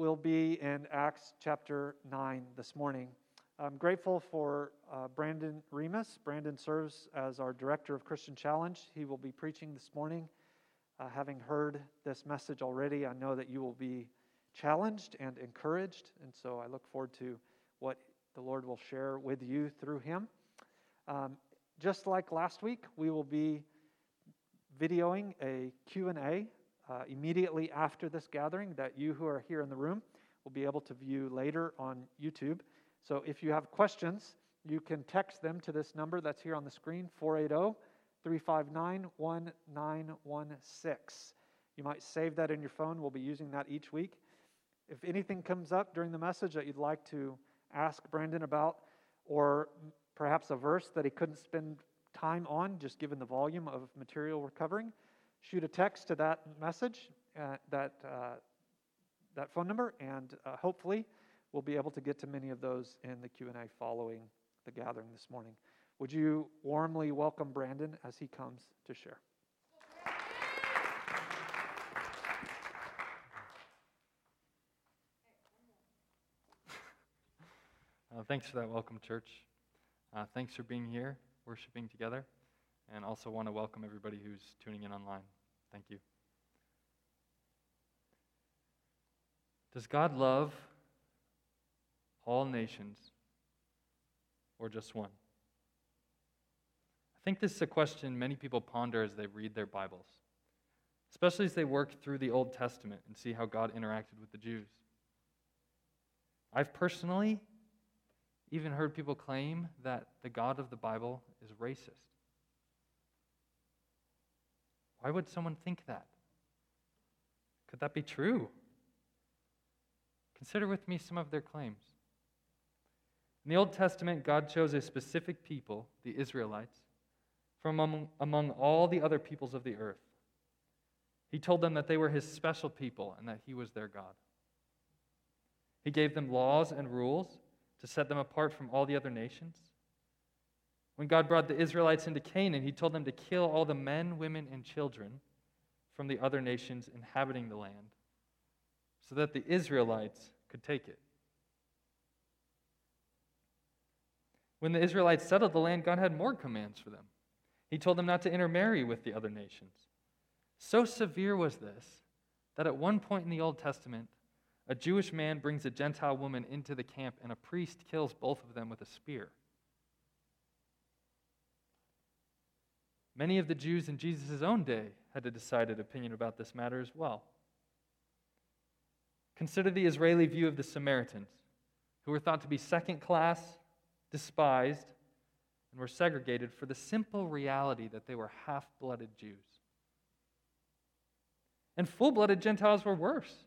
will be in Acts chapter 9 this morning. I'm grateful for Brandon Remus. Brandon serves as our director of Christian Challenge. He will be preaching this morning. Having heard this message already, I know that you will be challenged and encouraged, and so I look forward to what the Lord will share with you through him. Just like last week, we will be videoing a Q&A immediately after this gathering that you who are here in the room will be able to view later on YouTube. So if you have questions, you can text them to this number that's here on the screen, 480-359-1916. You might save that in your phone. We'll be using that each week. If anything comes up during the message that you'd like to ask Brandon about, or perhaps a verse that he couldn't spend time on, just given the volume of material we're covering, shoot a text to that message, that phone number, and hopefully we'll be able to get to many of those in the Q&A following the gathering this morning. Would you warmly welcome Brandon as he comes to share? Thanks for that welcome, church. Thanks for being here, worshiping together, and also want to welcome everybody who's tuning in online. Thank you. Does God love all nations or just one? I think this is a question many people ponder as they read their Bibles, especially as they work through the Old Testament and see how God interacted with the Jews. I've personally even heard people claim that the God of the Bible is racist. Why would someone think that? Could that be true? Consider with me some of their claims. In the Old Testament, God chose a specific people, the Israelites, from among all the other peoples of the earth. He told them that they were his special people and that he was their God. He gave them laws and rules to set them apart from all the other nations. When God brought the Israelites into Canaan, he told them to kill all the men, women, and children from the other nations inhabiting the land so that the Israelites could take it. When the Israelites settled the land, God had more commands for them. He told them not to intermarry with the other nations. So severe was this that at one point in the Old Testament, a Jewish man brings a Gentile woman into the camp, and a priest kills both of them with a spear. Many of the Jews in Jesus' own day had a decided opinion about this matter as well. Consider the Israeli view of the Samaritans, who were thought to be second class, despised, and were segregated for the simple reality that they were half-blooded Jews. And full-blooded Gentiles were worse.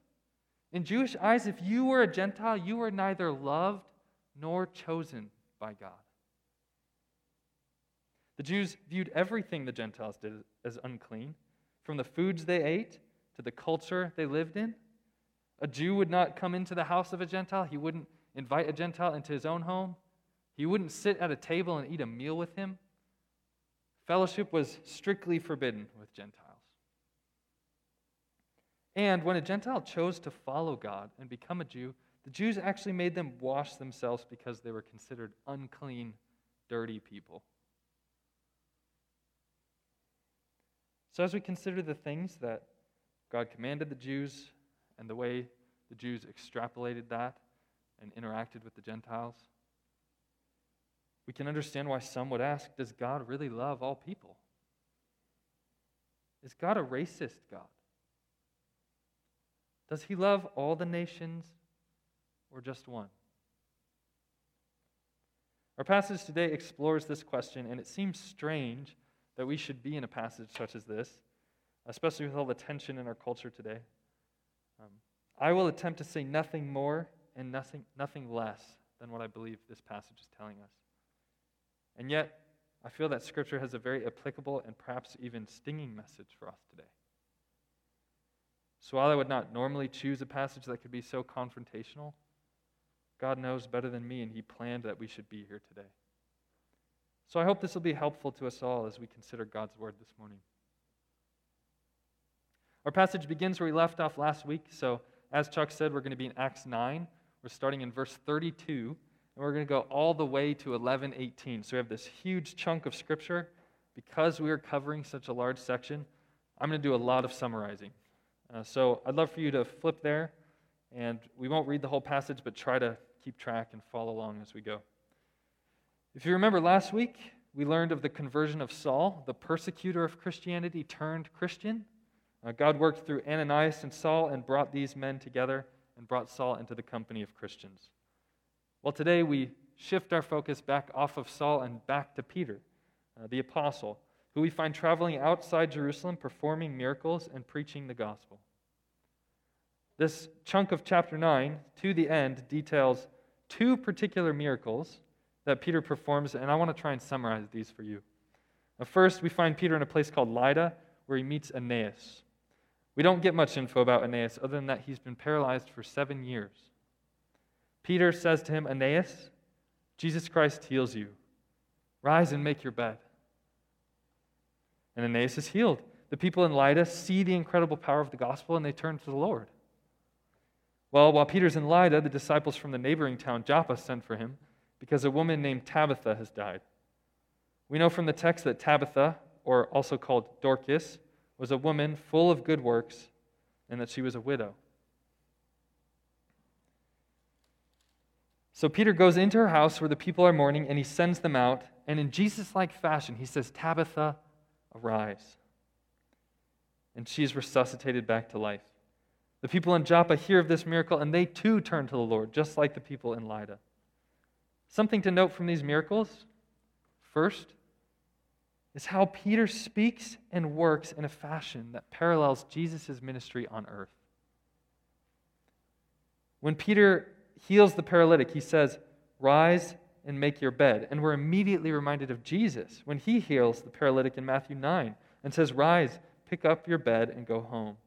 In Jewish eyes, if you were a Gentile, you were neither loved nor chosen by God. The Jews viewed everything the Gentiles did as unclean, from the foods they ate to the culture they lived in. A Jew would not come into the house of a Gentile. He wouldn't invite a Gentile into his own home. He wouldn't sit at a table and eat a meal with him. Fellowship was strictly forbidden with Gentiles. And when a Gentile chose to follow God and become a Jew, the Jews actually made them wash themselves because they were considered unclean, dirty people. So as we consider the things that God commanded the Jews and the way the Jews extrapolated that and interacted with the Gentiles, we can understand why some would ask, does God really love all people? Is God a racist God? Does he love all the nations or just one? Our passage today explores this question, and it seems strange that we should be in a passage such as this, especially with all the tension in our culture today. I will attempt to say nothing more and nothing less than what I believe this passage is telling us. And yet, I feel that Scripture has a very applicable and perhaps even stinging message for us today. So while I would not normally choose a passage that could be so confrontational, God knows better than me, and he planned that we should be here today. So I hope this will be helpful to us all as we consider God's word this morning. Our passage begins where we left off last week, so As Chuck said, we're going to be in Acts 9. We're starting in verse 32, and we're going to go all the way to 11:18. So we have this huge chunk of Scripture. Because we are covering such a large section, I'm going to do a lot of summarizing. So I'd love for you to flip there, and we won't read the whole passage, but try to keep track and follow along as we go. If you remember last week, we learned of the conversion of Saul, the persecutor of Christianity turned Christian. God worked through Ananias and Saul and brought these men together and brought Saul into the company of Christians. Well, today we shift our focus back off of Saul and back to Peter, the apostle, who we find traveling outside Jerusalem, performing miracles and preaching the gospel. This chunk of chapter 9 to the end details two particular miracles that Peter performs, and I want to try and summarize these for you. Now, first, we find Peter in a place called Lydda, where he meets Aeneas. We don't get much info about Aeneas, other than that he's been paralyzed for 7 years. Peter says to him, "Aeneas, Jesus Christ heals you. Rise and make your bed." And Aeneas is healed. The people in Lydda see the incredible power of the gospel, and they turn to the Lord. Well, while Peter's in Lydda, the disciples from the neighboring town Joppa send for him, because a woman named Tabitha has died. We know from the text that Tabitha, or also called Dorcas, was a woman full of good works, and that she was a widow. So Peter goes into her house where the people are mourning, and he sends them out, and in Jesus-like fashion, he says, "Tabitha, arise." And she is resuscitated back to life. The people in Joppa hear of this miracle, and they too turn to the Lord, just like the people in Lydda. Something to note from these miracles, first, is how Peter speaks and works in a fashion that parallels Jesus' ministry on earth. When Peter heals the paralytic, he says, "Rise and make your bed." And we're immediately reminded of Jesus when he heals the paralytic in Matthew 9 and says, "Rise, pick up your bed and go home."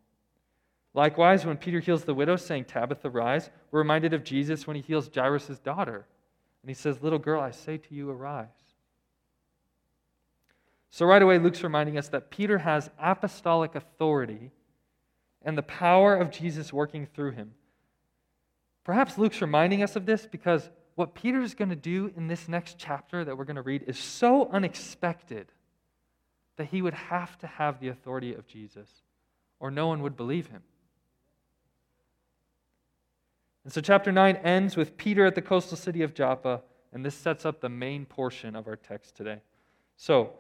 Likewise, when Peter heals the widow, saying, "Tabitha, rise," we're reminded of Jesus when he heals Jairus' daughter. And he says, "Little girl, I say to you, arise." So right away, Luke's reminding us that Peter has apostolic authority and the power of Jesus working through him. Perhaps Luke's reminding us of this because what Peter's going to do in this next chapter that we're going to read is so unexpected that he would have to have the authority of Jesus, or no one would believe him. And so chapter 9 ends with Peter at the coastal city of Joppa, and this sets up the main portion of our text today. So,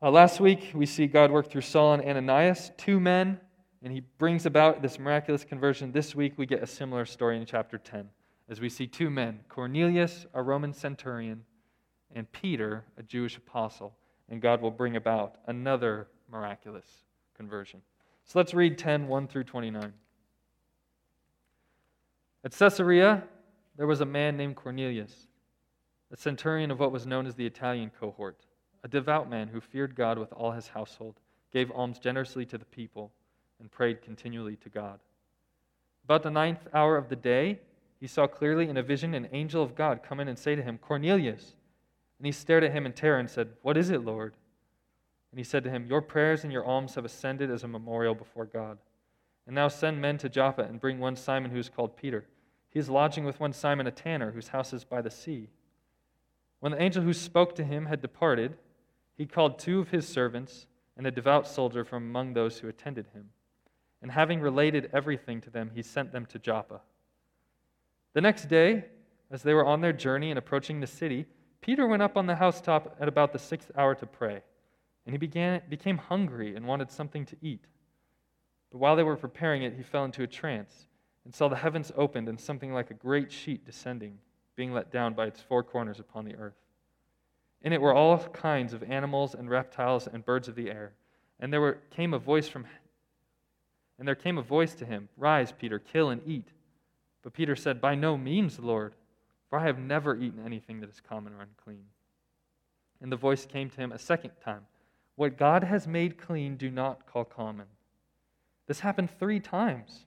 last week we see God work through Saul and Ananias, two men, and he brings about this miraculous conversion. This week we get a similar story in chapter 10, as we see two men, Cornelius, a Roman centurion, and Peter, a Jewish apostle, and God will bring about another miraculous conversion. So let's read 10:1 through 29. At Caesarea, there was a man named Cornelius, a centurion of what was known as the Italian cohort, a devout man who feared God with all his household, gave alms generously to the people, and prayed continually to God. About the 9th hour of the day, he saw clearly in a vision an angel of God come in and say to him, "Cornelius." And he stared at him in terror and said, "What is it, Lord?" And he said to him, "Your prayers and your alms have ascended as a memorial before God. And now send men to Joppa and bring one Simon who is called Peter. He is lodging with one Simon, a tanner, whose house is by the sea." When the angel who spoke to him had departed, he called two of his servants and a devout soldier from among those who attended him. And having related everything to them, he sent them to Joppa. The next day, as they were on their journey and approaching the city, Peter went up on the housetop at about the 6th hour to pray. And he became hungry and wanted something to eat. But while they were preparing it, he fell into a trance and saw the heavens opened and something like a great sheet descending, being let down by its four corners upon the earth. In it were all kinds of animals and reptiles and birds of the air. And there came a voice to him, "Rise, Peter, kill and eat." But Peter said, "By no means, Lord, for I have never eaten anything that is common or unclean." And the voice came to him a second time, "What God has made clean, do not call common." This happened 3 times,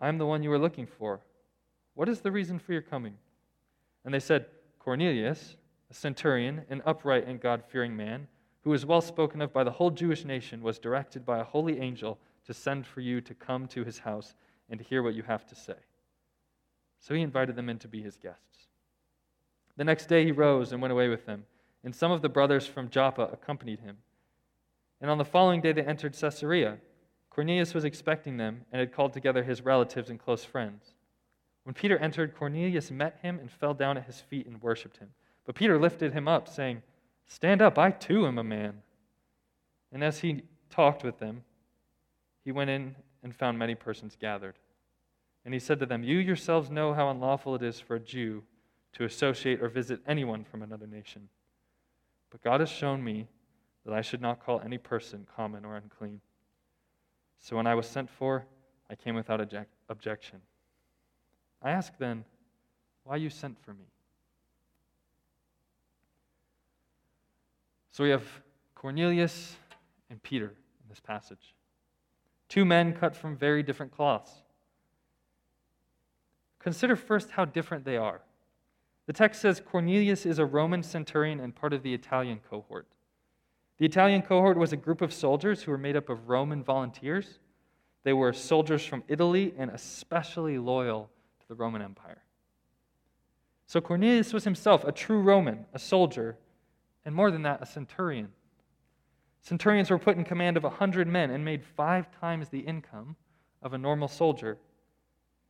"I am the one you were looking for. What is the reason for your coming?" And they said, "Cornelius, a centurion, an upright and God-fearing man, who was well spoken of by the whole Jewish nation, was directed by a holy angel to send for you to come to his house and to hear what you have to say." So he invited them in to be his guests. The next day he rose and went away with them, and some of the brothers from Joppa accompanied him. And on the following day they entered Caesarea. Cornelius was expecting them and had called together his relatives and close friends. When Peter entered, Cornelius met him and fell down at his feet and worshipped him. But Peter lifted him up, saying, "Stand up, I too am a man." And as he talked with them, he went in and found many persons gathered. And he said to them, "You yourselves know how unlawful it is for a Jew to associate or visit anyone from another nation. But God has shown me that I should not call any person common or unclean. So when I was sent for, I came without objection. I ask then, why you sent for me?" So we have Cornelius and Peter in this passage. 2 men cut from very different cloths. Consider first how different they are. The text says Cornelius is a Roman centurion and part of the Italian cohort. The Italian cohort was a group of soldiers who were made up of Roman volunteers. They were soldiers from Italy and especially loyal to the Roman Empire. So Cornelius was himself a true Roman, a soldier, and more than that, a centurion. Centurions were put in command of 100 men and made 5 times the income of a normal soldier.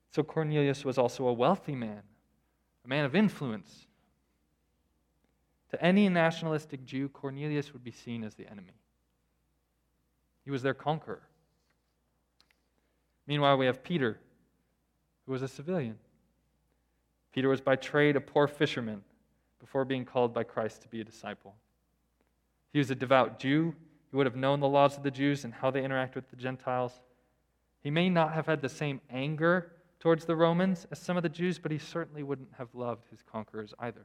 So Cornelius was also a wealthy man, a man of influence. To any nationalistic Jew, Cornelius would be seen as the enemy. He was their conqueror. Meanwhile, we have Peter, who was a civilian. Peter was by trade a poor fisherman before being called by Christ to be a disciple. He was a devout Jew. He would have known the laws of the Jews and how they interact with the Gentiles. He may not have had the same anger towards the Romans as some of the Jews, but he certainly wouldn't have loved his conquerors either.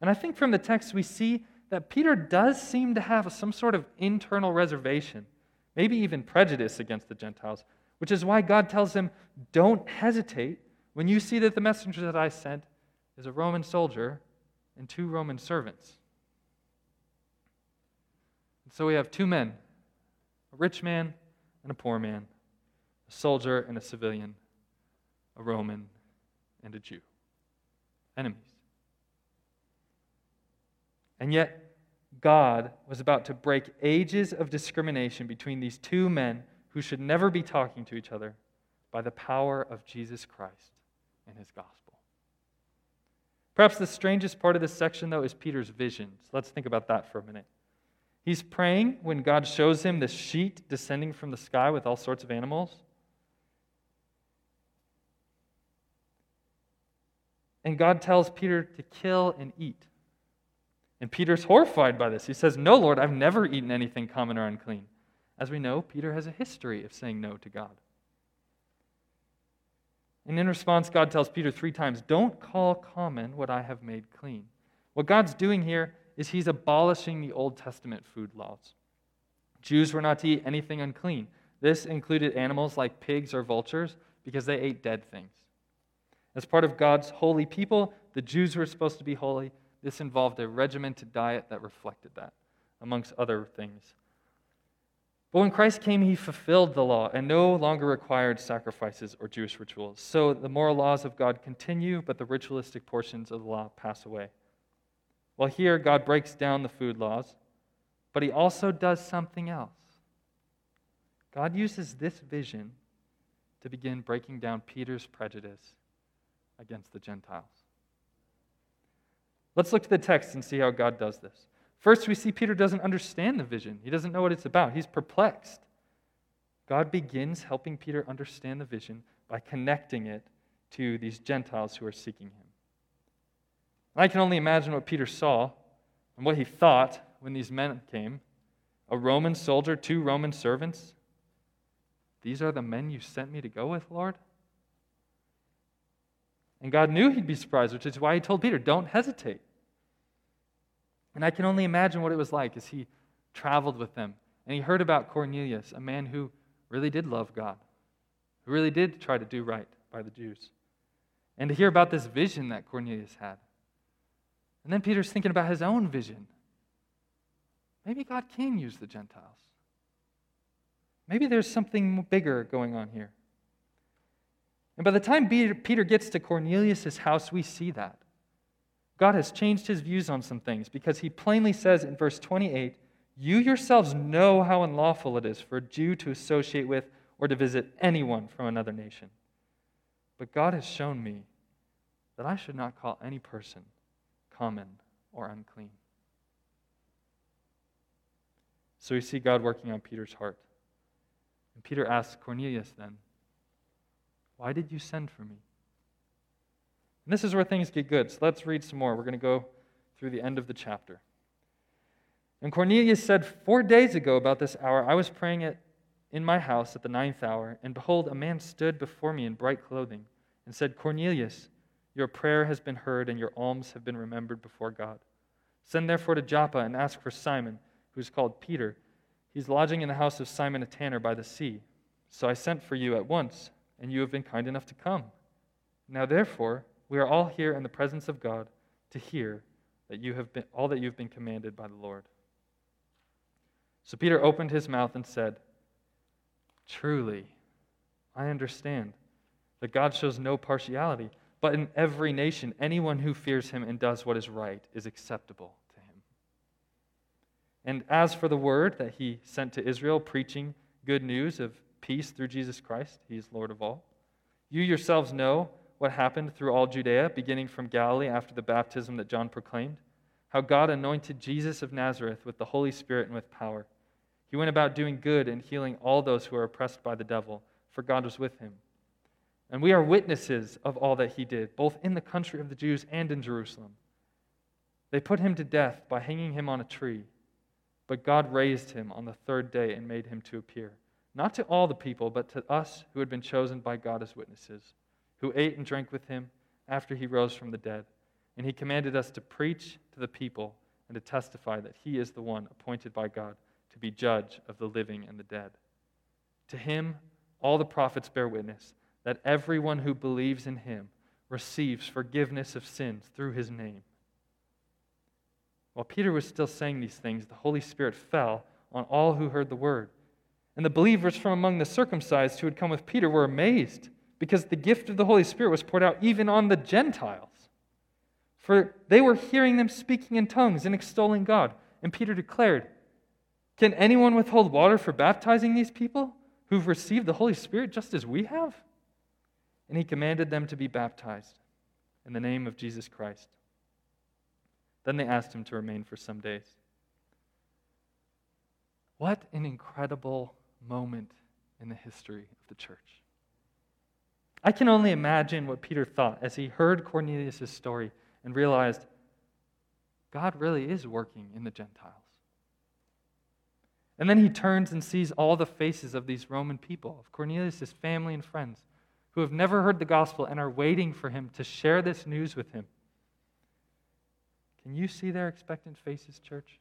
And I think from the text we see that Peter does seem to have some sort of internal reservation, maybe even prejudice against the Gentiles, which is why God tells him, "Don't hesitate when you see that the messenger that I sent is a Roman soldier and 2 Roman servants. And so we have 2 men, a rich man and a poor man, a soldier and a civilian, a Roman and a Jew. Enemies. And yet, God was about to break ages of discrimination between these 2 men who should never be talking to each other by the power of Jesus Christ and his gospel. Perhaps the strangest part of this section, though, is Peter's vision. So let's think about that for a minute. He's praying when God shows him this sheet descending from the sky with all sorts of animals. And God tells Peter to kill and eat. And Peter's horrified by this. He says, "No, Lord, I've never eaten anything common or unclean." As we know, Peter has a history of saying no to God. And in response, God tells Peter 3 times, "Don't call common what I have made clean." What God's doing here is he's abolishing the Old Testament food laws. Jews were not to eat anything unclean. This included animals like pigs or vultures because they ate dead things. As part of God's holy people, the Jews were supposed to be holy. This involved a regimented diet that reflected that, amongst other things. But when Christ came, he fulfilled the law and no longer required sacrifices or Jewish rituals. So the moral laws of God continue, but the ritualistic portions of the law pass away. Well, here God breaks down the food laws, but he also does something else. God uses this vision to begin breaking down Peter's prejudice against the Gentiles. Let's look to the text and see how God does this. First, we see Peter doesn't understand the vision. He doesn't know what it's about. He's perplexed. God begins helping Peter understand the vision by connecting it to these Gentiles who are seeking him. And I can only imagine what Peter saw and what he thought when these men came. A Roman soldier, 2 Roman servants. These are the men you sent me to go with, Lord? And God knew he'd be surprised, which is why he told Peter, don't hesitate. And I can only imagine what it was like as he traveled with them. And he heard about Cornelius, a man who really did love God, who really did try to do right by the Jews. And to hear about this vision that Cornelius had. And then Peter's thinking about his own vision. Maybe God can use the Gentiles. Maybe there's something bigger going on here. And by the time Peter gets to Cornelius' house, we see that. God has changed his views on some things because he plainly says in verse 28, you yourselves know how unlawful it is for a Jew to associate with or to visit anyone from another nation. But God has shown me that I should not call any person common or unclean. So we see God working on Peter's heart. And Peter asks Cornelius then, why did you send for me? And this is where things get good. So let's read some more. We're going to go through the end of the chapter. And Cornelius said, 4 days ago about this hour, I was praying in my house at the 9th hour, and behold, a man stood before me in bright clothing and said, Cornelius, your prayer has been heard and your alms have been remembered before God. Send therefore to Joppa and ask for Simon, who is called Peter. He's lodging in the house of Simon a tanner by the sea. So I sent for you at once, and you have been kind enough to come. Now therefore, we are all here in the presence of God to hear that you have been all that you've been commanded by the Lord. So Peter opened his mouth and said, truly, I understand that God shows no partiality, but in every nation, anyone who fears him and does what is right is acceptable to him. And as for the word that he sent to Israel, preaching good news of peace through Jesus Christ, he is Lord of all. You yourselves know what happened through all Judea, beginning from Galilee after the baptism that John proclaimed, how God anointed Jesus of Nazareth with the Holy Spirit and with power. He went about doing good and healing all those who were oppressed by the devil, for God was with him. And we are witnesses of all that he did, both in the country of the Jews and in Jerusalem. They put him to death by hanging him on a tree, but God raised him on the 3rd day and made him to appear, not to all the people, but to us who had been chosen by God as witnesses, who ate and drank with him after he rose from the dead. And he commanded us to preach to the people and to testify that he is the one appointed by God to be judge of the living and the dead. To him, all the prophets bear witness that everyone who believes in him receives forgiveness of sins through his name. While Peter was still saying these things, the Holy Spirit fell on all who heard the word. And the believers from among the circumcised who had come with Peter were amazed, because the gift of the Holy Spirit was poured out even on the Gentiles. For they were hearing them speaking in tongues and extolling God. And Peter declared, can anyone withhold water for baptizing these people who've received the Holy Spirit just as we have? And he commanded them to be baptized in the name of Jesus Christ. Then they asked him to remain for some days. What an incredible moment in the history of the church. I can only imagine what Peter thought as he heard Cornelius' story and realized God really is working in the Gentiles. And then he turns and sees all the faces of these Roman people, of Cornelius' family and friends, who have never heard the gospel and are waiting for him to share this news with him. Can you see their expectant faces, church?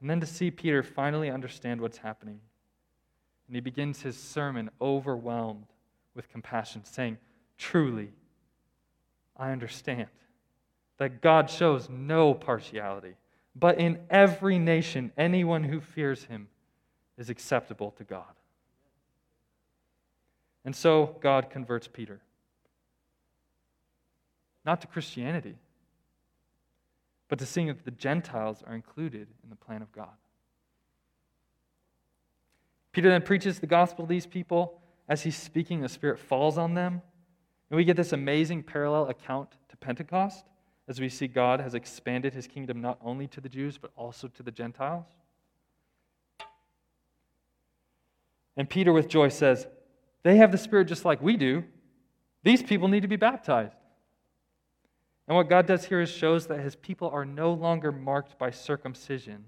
And then to see Peter finally understand what's happening. And he begins his sermon overwhelmed with compassion, saying, truly, I understand that God shows no partiality, but in every nation, anyone who fears him is acceptable to God. And so God converts Peter. Not to Christianity, but to seeing that the Gentiles are included in the plan of God. Peter then preaches the gospel to these people. As he's speaking, the Spirit falls on them. And we get this amazing parallel account to Pentecost, as we see God has expanded his kingdom not only to the Jews, but also to the Gentiles. And Peter with joy says, they have the Spirit just like we do. These people need to be baptized. And what God does here is shows that his people are no longer marked by circumcision,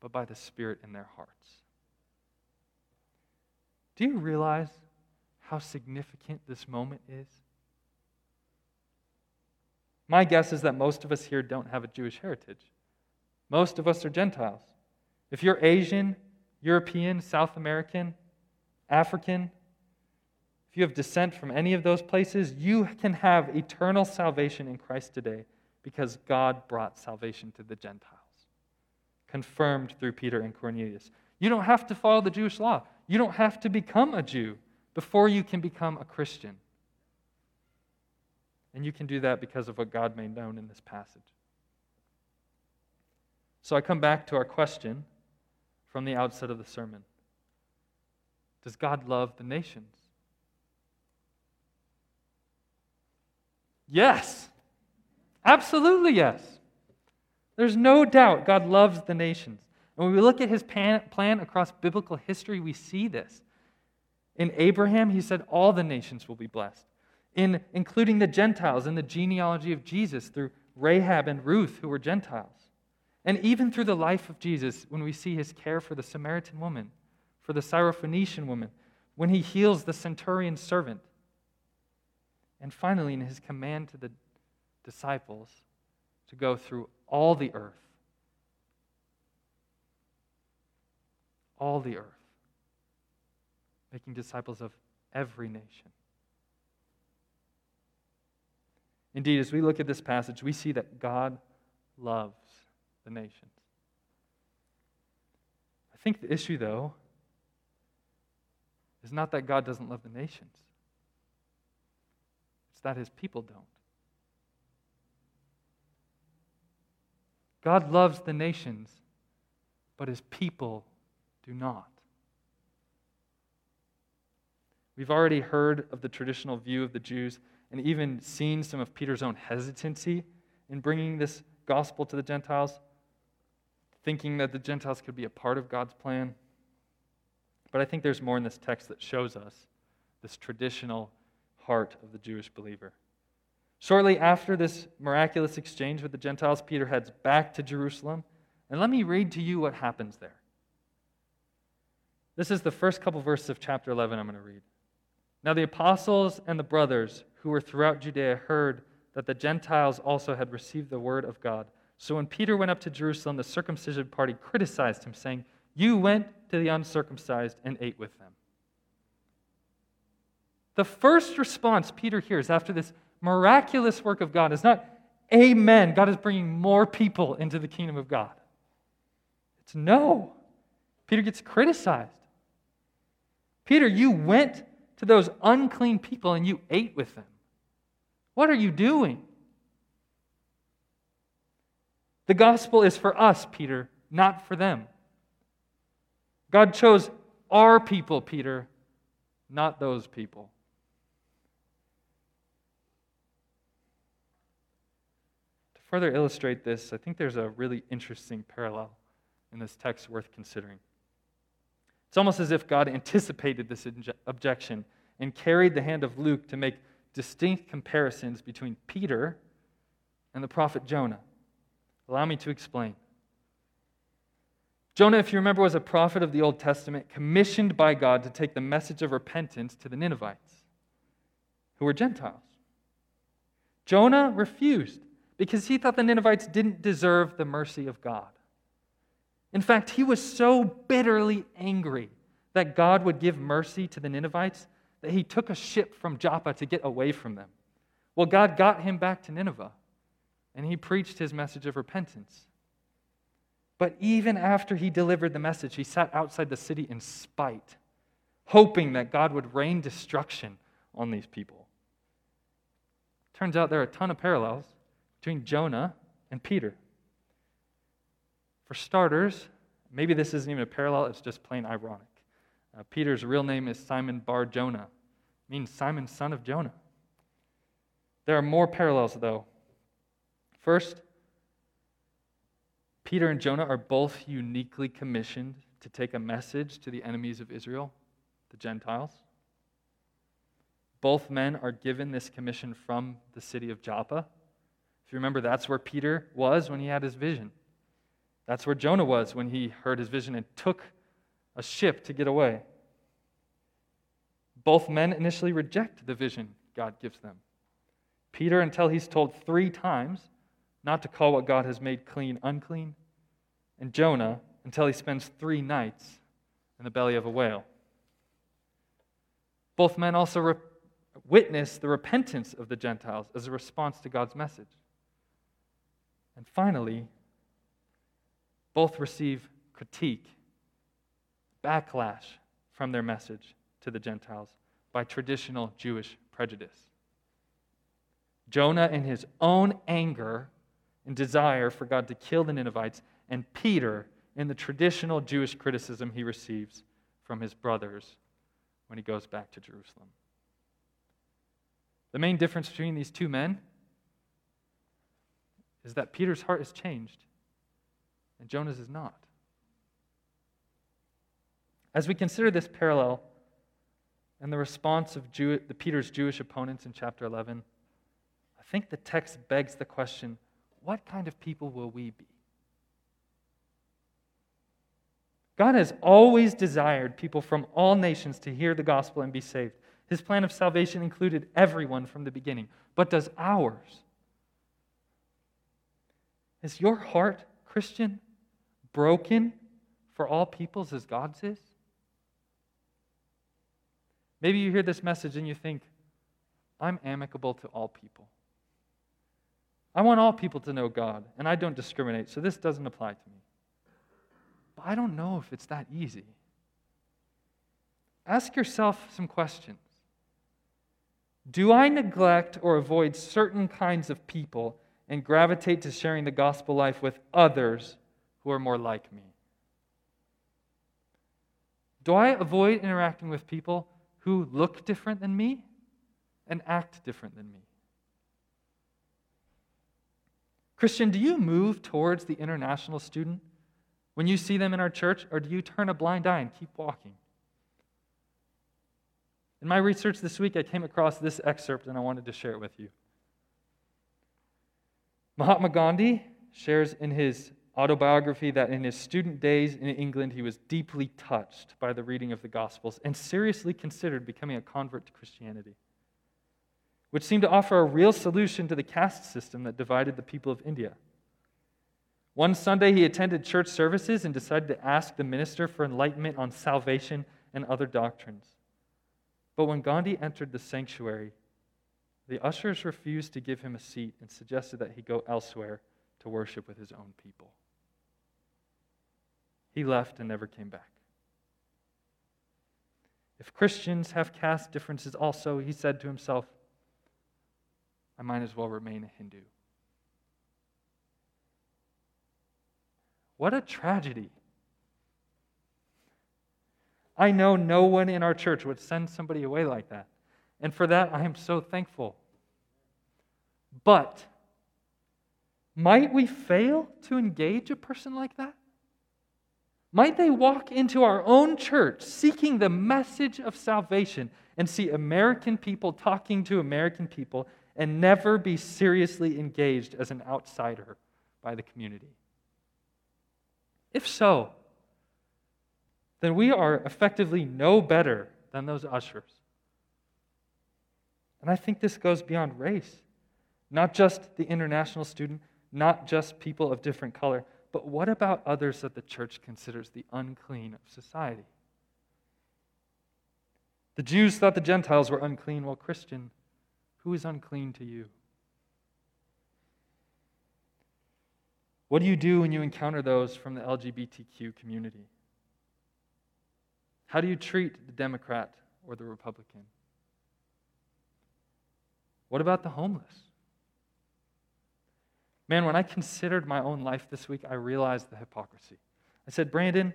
but by the Spirit in their hearts. Do you realize how significant this moment is? My guess is that most of us here don't have a Jewish heritage. Most of us are Gentiles. If you're Asian, European, South American, African, if you have descent from any of those places, you can have eternal salvation in Christ today because God brought salvation to the Gentiles, confirmed through Peter and Cornelius. You don't have to follow the Jewish law. You don't have to become a Jew before you can become a Christian. And you can do that because of what God made known in this passage. So I come back to our question from the outset of the sermon. Does God love the nations? Yes. Absolutely yes. There's no doubt God loves the nations. And when we look at his plan across biblical history, we see this. In Abraham, he said all the nations will be blessed, including the Gentiles in the genealogy of Jesus through Rahab and Ruth, who were Gentiles. And even through the life of Jesus, when we see his care for the Samaritan woman, for the Syrophoenician woman, when he heals the centurion's servant. And finally, in his command to the disciples to go through all the earth. All the earth. Making disciples of every nation. Indeed, as we look at this passage, we see that God loves the nations. I think the issue, though, is not that God doesn't love the nations. It's that his people don't. God loves the nations, but his people do not. We've already heard of the traditional view of the Jews and even seen some of Peter's own hesitancy in bringing this gospel to the Gentiles, thinking that the Gentiles could be a part of God's plan. But I think there's more in this text that shows us this traditional heart of the Jewish believer. Shortly after this miraculous exchange with the Gentiles, Peter heads back to Jerusalem. And let me read to you what happens there. This is the first couple verses of chapter 11 I'm going to read. Now the apostles and the brothers who were throughout Judea heard that the Gentiles also had received the word of God. So when Peter went up to Jerusalem, the circumcision party criticized him, saying, "You went to the uncircumcised and ate with them." The first response Peter hears after this miraculous work of God is not, "Amen, God is bringing more people into the kingdom of God." It's no. Peter gets criticized. "Peter, you went to those unclean people and you ate with them. What are you doing?" The gospel is for us, Peter, not for them. God chose our people, Peter, not those people. To further illustrate this, I think there's a really interesting parallel in this text worth considering. It's almost as if God anticipated this objection and carried the hand of Luke to make distinct comparisons between Peter and the prophet Jonah. Allow me to explain. Jonah, if you remember, was a prophet of the Old Testament commissioned by God to take the message of repentance to the Ninevites, who were Gentiles. Jonah refused because he thought the Ninevites didn't deserve the mercy of God. In fact, he was so bitterly angry that God would give mercy to the Ninevites that he took a ship from Joppa to get away from them. Well, God got him back to Nineveh, and he preached his message of repentance. But even after he delivered the message, he sat outside the city in spite, hoping that God would rain destruction on these people. Turns out there are a ton of parallels between Jonah and Peter. For starters, maybe this isn't even a parallel, it's just plain ironic. Peter's real name is Simon Bar-Jonah. It means Simon, son of Jonah. There are more parallels, though. First, Peter and Jonah are both uniquely commissioned to take a message to the enemies of Israel, the Gentiles. Both men are given this commission from the city of Joppa. If you remember, that's where Peter was when he had his vision. That's where Jonah was when he heard his vision and took a ship to get away. Both men initially reject the vision God gives them. Peter, until he's told 3 times not to call what God has made clean unclean, and Jonah, until he spends 3 nights in the belly of a whale. Both men also witness the repentance of the Gentiles as a response to God's message. And finally, both receive critique, backlash from their message to the Gentiles by traditional Jewish prejudice. Jonah in his own anger and desire for God to kill the Ninevites, and Peter in the traditional Jewish criticism he receives from his brothers when he goes back to Jerusalem. The main difference between these two men is that Peter's heart is changed and Jonah's is not. As we consider this parallel and the response of Peter's Jewish opponents in chapter 11, I think the text begs the question, what kind of people will we be? God has always desired people from all nations to hear the gospel and be saved. His plan of salvation included everyone from the beginning. But does ours? Is your heart, Christian, broken for all peoples as God's is? Maybe you hear this message and you think, I'm amicable to all people. I want all people to know God, and I don't discriminate, so this doesn't apply to me. But I don't know if it's that easy. Ask yourself some questions. Do I neglect or avoid certain kinds of people and gravitate to sharing the gospel life with others who are more like me? Do I avoid interacting with people who look different than me and act different than me? Christian, do you move towards the international student when you see them in our church, or do you turn a blind eye and keep walking? In my research this week, I came across this excerpt and I wanted to share it with you. Mahatma Gandhi shares in his autobiography that in his student days in England, he was deeply touched by the reading of the Gospels and seriously considered becoming a convert to Christianity, which seemed to offer a real solution to the caste system that divided the people of India. One Sunday, he attended church services and decided to ask the minister for enlightenment on salvation and other doctrines. But when Gandhi entered the sanctuary, the ushers refused to give him a seat and suggested that he go elsewhere to worship with his own people. He left and never came back. If Christians have caste differences also, he said to himself, I might as well remain a Hindu. What a tragedy. I know no one in our church would send somebody away like that. And for that, I am so thankful. But might we fail to engage a person like that? Might they walk into our own church seeking the message of salvation and see American people talking to American people and never be seriously engaged as an outsider by the community? If so, then we are effectively no better than those ushers. And I think this goes beyond race. Not just the international student, not just people of different color, but what about others that the church considers the unclean of society? The Jews thought the Gentiles were unclean. Well, Christian, who is unclean to you? What do you do when you encounter those from the LGBTQ community? How do you treat the Democrat or the Republican? What about the homeless? Man, when I considered my own life this week, I realized the hypocrisy. I said, Brandon,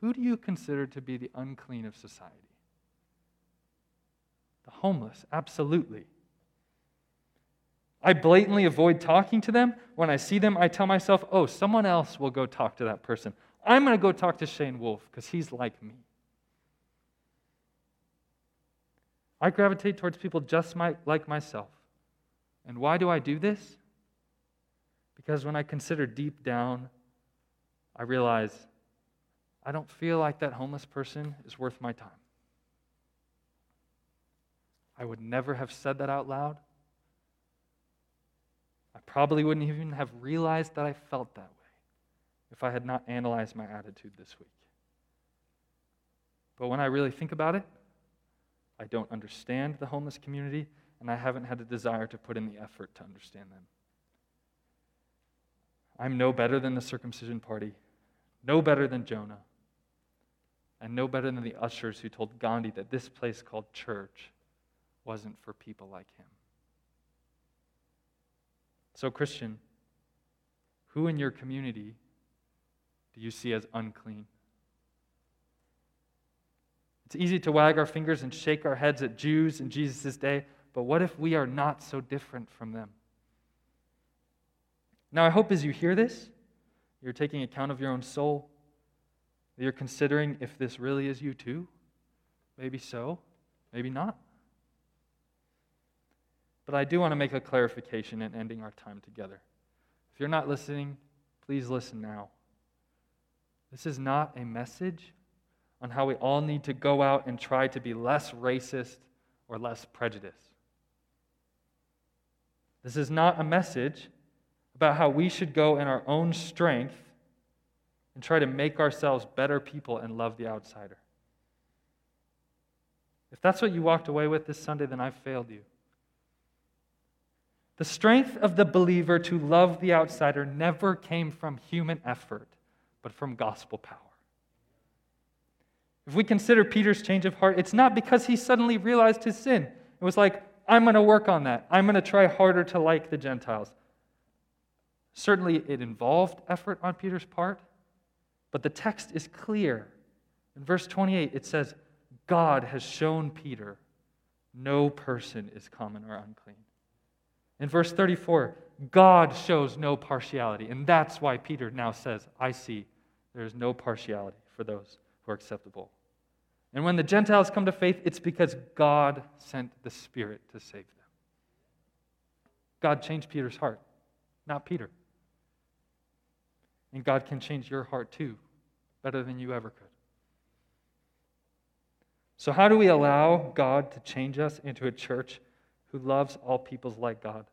who do you consider to be the unclean of society? The homeless, absolutely. I blatantly avoid talking to them. When I see them, I tell myself, oh, someone else will go talk to that person. I'm going to go talk to Shane Wolf because he's like me. I gravitate towards people just like myself. And why do I do this? Because when I consider deep down, I realize I don't feel like that homeless person is worth my time. I would never have said that out loud. I probably wouldn't even have realized that I felt that way if I had not analyzed my attitude this week. But when I really think about it, I don't understand the homeless community, and I haven't had the desire to put in the effort to understand them. I'm no better than the circumcision party, no better than Jonah, and no better than the ushers who told Gandhi that this place called church wasn't for people like him. So, Christian, who in your community do you see as unclean? It's easy to wag our fingers and shake our heads at Jews in Jesus' day, but what if we are not so different from them? Now, I hope as you hear this, you're taking account of your own soul, that you're considering if this really is you too. Maybe so, maybe not. But I do want to make a clarification in ending our time together. If you're not listening, please listen now. This is not a message on how we all need to go out and try to be less racist or less prejudiced. This is not a message about how we should go in our own strength and try to make ourselves better people and love the outsider. If that's what you walked away with this Sunday, then I've failed you. The strength of the believer to love the outsider never came from human effort, but from gospel power. If we consider Peter's change of heart, it's not because he suddenly realized his sin. It was like, I'm going to work on that. I'm going to try harder to like the Gentiles. Certainly it involved effort on Peter's part, but the text is clear. In verse 28, it says, God has shown Peter no person is common or unclean. In verse 34, God shows no partiality, and that's why Peter now says, I see there is no partiality for those who are acceptable. And when the Gentiles come to faith, it's because God sent the Spirit to save them. God changed Peter's heart, not Peter. And God can change your heart too, better than you ever could. So how do we allow God to change us into a church who loves all peoples like God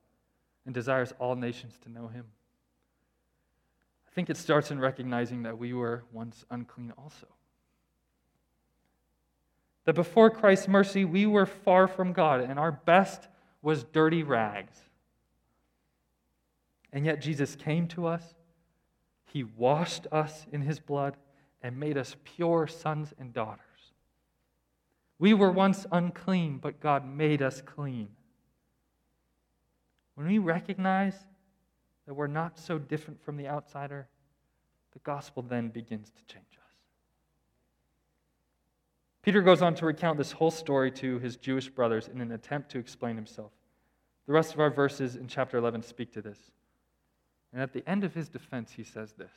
and desires all nations to know him? I think it starts in recognizing that we were once unclean also. That before Christ's mercy, we were far from God, and our best was dirty rags. And yet Jesus came to us, he washed us in his blood, and made us pure sons and daughters. We were once unclean, but God made us clean. When we recognize that we're not so different from the outsider, the gospel then begins to change us. Peter goes on to recount this whole story to his Jewish brothers in an attempt to explain himself. The rest of our verses in chapter 11 speak to this. And at the end of his defense, he says this: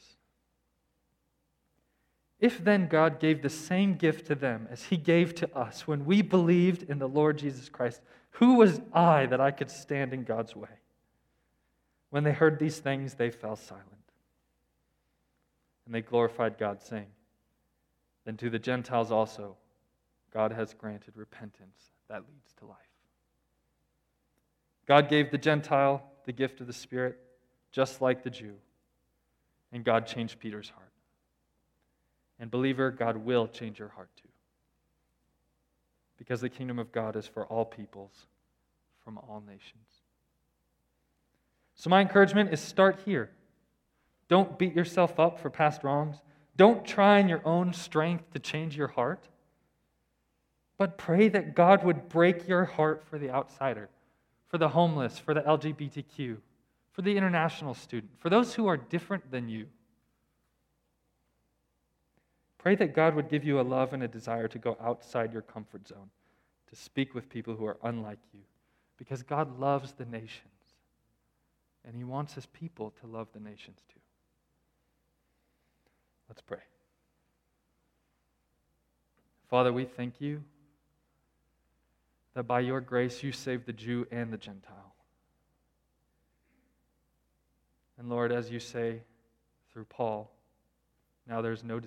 If then God gave the same gift to them as he gave to us when we believed in the Lord Jesus Christ, who was I that I could stand in God's way? When they heard these things, they fell silent. And they glorified God, saying, Then to the Gentiles also, God has granted repentance that leads to life. God gave the Gentile the gift of the Spirit, just like the Jew. And God changed Peter's heart. And believer, God will change your heart too. Because the kingdom of God is for all peoples, from all nations. So my encouragement is start here. Don't beat yourself up for past wrongs. Don't try in your own strength to change your heart. But pray that God would break your heart for the outsider, for the homeless, for the LGBTQ, for the international student, for those who are different than you. Pray that God would give you a love and a desire to go outside your comfort zone, to speak with people who are unlike you, because God loves the nations, and he wants his people to love the nations too. Let's pray. Father, we thank you that by your grace you saved the Jew and the Gentile. And Lord, as you say through Paul, now there's no